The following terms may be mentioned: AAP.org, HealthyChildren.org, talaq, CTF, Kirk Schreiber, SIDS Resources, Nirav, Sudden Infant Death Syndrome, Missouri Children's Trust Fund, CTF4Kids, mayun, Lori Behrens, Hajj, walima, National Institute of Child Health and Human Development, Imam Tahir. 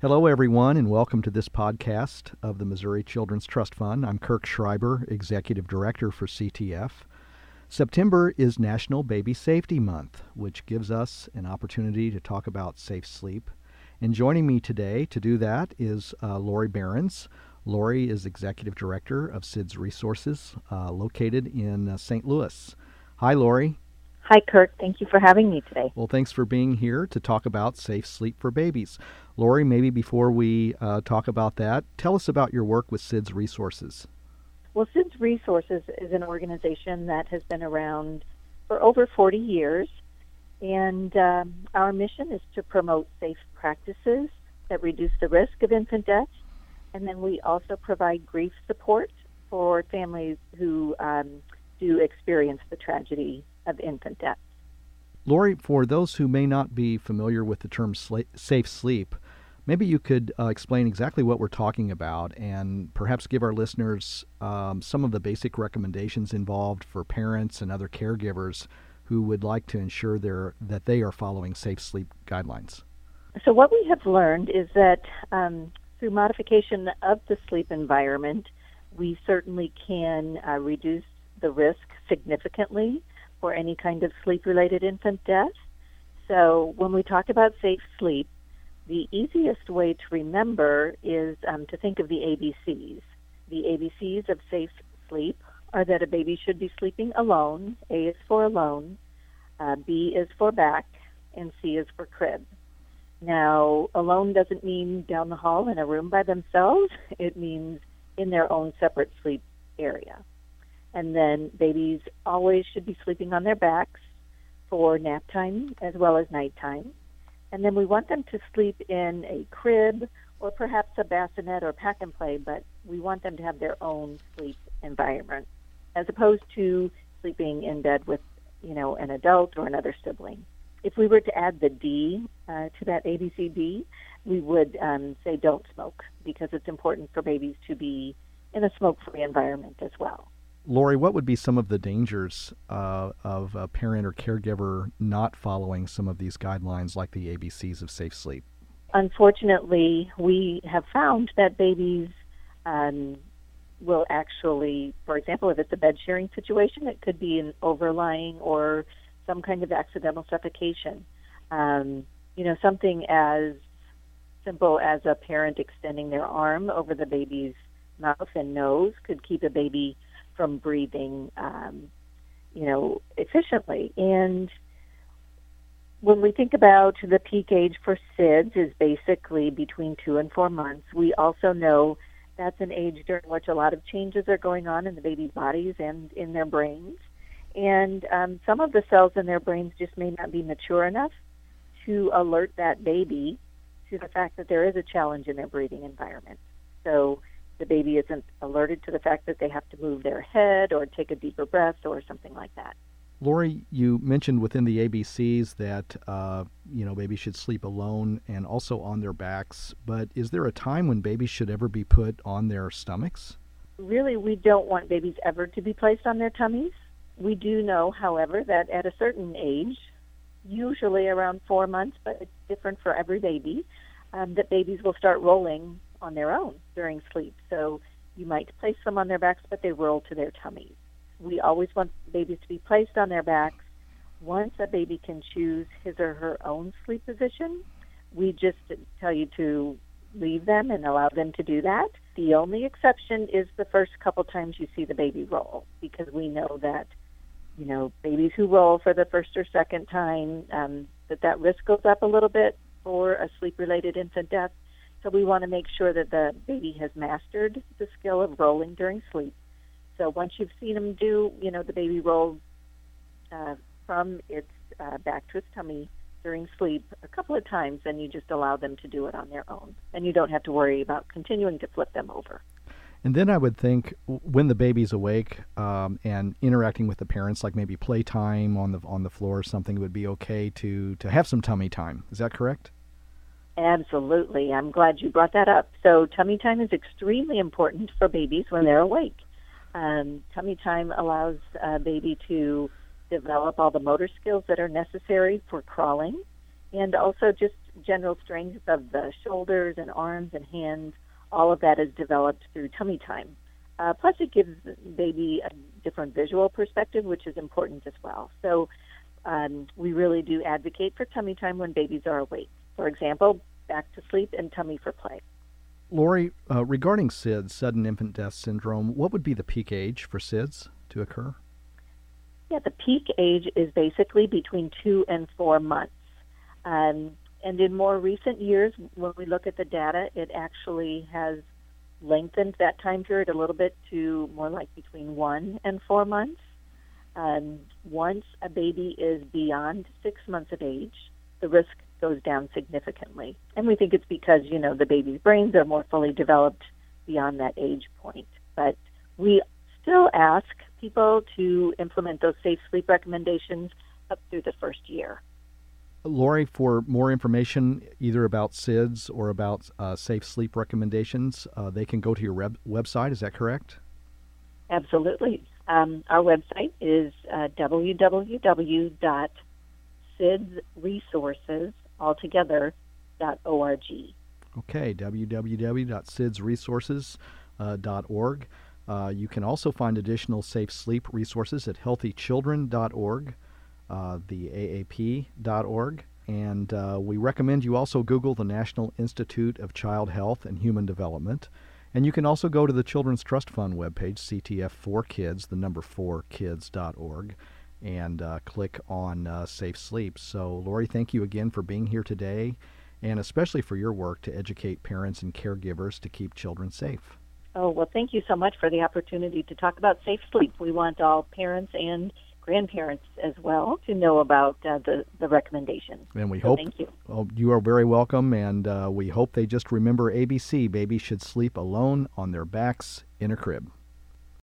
Hello, everyone, and welcome to this podcast of the Missouri Children's Trust Fund. I'm Kirk Schreiber, Executive Director for CTF. September is National Baby Safety Month, which gives us an opportunity to talk about safe sleep. And joining me today to do that is Lori Behrens. Lori is Executive Director of SIDS Resources, located in St. Louis. Hi, Lori. Hi, Kirk. Thank you for having me today. Well, thanks for being here to talk about safe sleep for babies. Lori, maybe before we talk about that, tell us about your work with SIDS Resources. Well, SIDS Resources is an organization that has been around for over 40 years, and our mission is to promote safe practices that reduce the risk of infant death, and then we also provide grief support for families who do experience the tragedy of infant death. Lori, for those who may not be familiar with the term safe sleep, maybe you could explain exactly what we're talking about and perhaps give our listeners some of the basic recommendations involved for parents and other caregivers who would like to ensure that they are following safe sleep guidelines. So what we have learned is that through modification of the sleep environment, we certainly can reduce the risk significantly for any kind of sleep-related infant death. So when we talk about safe sleep, the easiest way to remember is to think of the ABCs. The ABCs of safe sleep are that a baby should be sleeping alone. A is for alone, B is for back, and C is for crib. Now, alone doesn't mean down the hall in a room by themselves. It means in their own separate sleep area. And then babies always should be sleeping on their backs for nap time as well as nighttime. And then we want them to sleep in a crib or perhaps a bassinet or pack and play, but we want them to have their own sleep environment as opposed to sleeping in bed with, an adult or another sibling. If we were to add the D to that ABCD, we would say don't smoke because it's important for babies to be in a smoke-free environment as well. Lori, what would be some of the dangers of a parent or caregiver not following some of these guidelines like the ABCs of safe sleep? Unfortunately, we have found that babies will actually, for example, if it's a bed-sharing situation, it could be an overlying or some kind of accidental suffocation. Something as simple as a parent extending their arm over the baby's mouth and nose could keep a baby from breathing, efficiently. And when we think about the peak age for SIDS is basically between 2 and 4 months, we also know that's an age during which a lot of changes are going on in the baby's bodies and in their brains. And some of the cells in their brains just may not be mature enough to alert that baby to the fact that there is a challenge in their breathing environment. So the baby isn't alerted to the fact that they have to move their head or take a deeper breath or something like that. Lori, you mentioned within the ABCs that, babies should sleep alone and also on their backs, but is there a time when babies should ever be put on their stomachs? Really, we don't want babies ever to be placed on their tummies. We do know, however, that at a certain age, usually around 4 months, but it's different for every baby, that babies will start rolling on their own during sleep. So you might place them on their backs, but they roll to their tummies. We always want babies to be placed on their backs. Once a baby can choose his or her own sleep position, we just tell you to leave them and allow them to do that. The only exception is the first couple times you see the baby roll, because we know that, babies who roll for the first or second time, that risk goes up a little bit for a sleep-related infant death. So we want to make sure that the baby has mastered the skill of rolling during sleep. So once you've seen them do, the baby rolls from its back to its tummy during sleep a couple of times, then you just allow them to do it on their own. And you don't have to worry about continuing to flip them over. And then I would think when the baby's awake and interacting with the parents, like maybe playtime on the floor or something, it would be okay to have some tummy time. Is that correct? Absolutely. I'm glad you brought that up. So tummy time is extremely important for babies when they're awake. Tummy time allows a baby to develop all the motor skills that are necessary for crawling and also just general strength of the shoulders and arms and hands, all of that is developed through tummy time. Plus, it gives the baby a different visual perspective, which is important as well. So we really do advocate for tummy time when babies are awake. For example, back to sleep and tummy for play. Lori, regarding SIDS, sudden infant death syndrome, what would be the peak age for SIDS to occur? Yeah, the peak age is basically between 2 and 4 months. And in more recent years, when we look at the data, it actually has lengthened that time period a little bit to more like between 1 and 4 months. Once a baby is beyond 6 months of age, the risk goes down significantly. And we think it's because, you know, the baby's brains are more fully developed beyond that age point. But we still ask people to implement those safe sleep recommendations up through the first year. Lori, for more information either about SIDS or about safe sleep recommendations, they can go to your website. Is that correct? Absolutely. Our website is www.sidsresourcesaltogether.org. Okay, www.sidsresources.org. You can also find additional safe sleep resources at HealthyChildren.org. The AAP.org, and we recommend you also Google the National Institute of Child Health and Human Development, and you can also go to the Children's Trust Fund webpage, CTF4Kids, the number 4kids.org, and click on Safe Sleep. So, Lori, thank you again for being here today, and especially for your work to educate parents and caregivers to keep children safe. Oh, well, thank you so much for the opportunity to talk about safe sleep. We want all parents and grandparents as well to know about the recommendation. And we hope, thank you. Well, you are very welcome, and we hope they just remember ABC. Babies should sleep alone on their backs in a crib.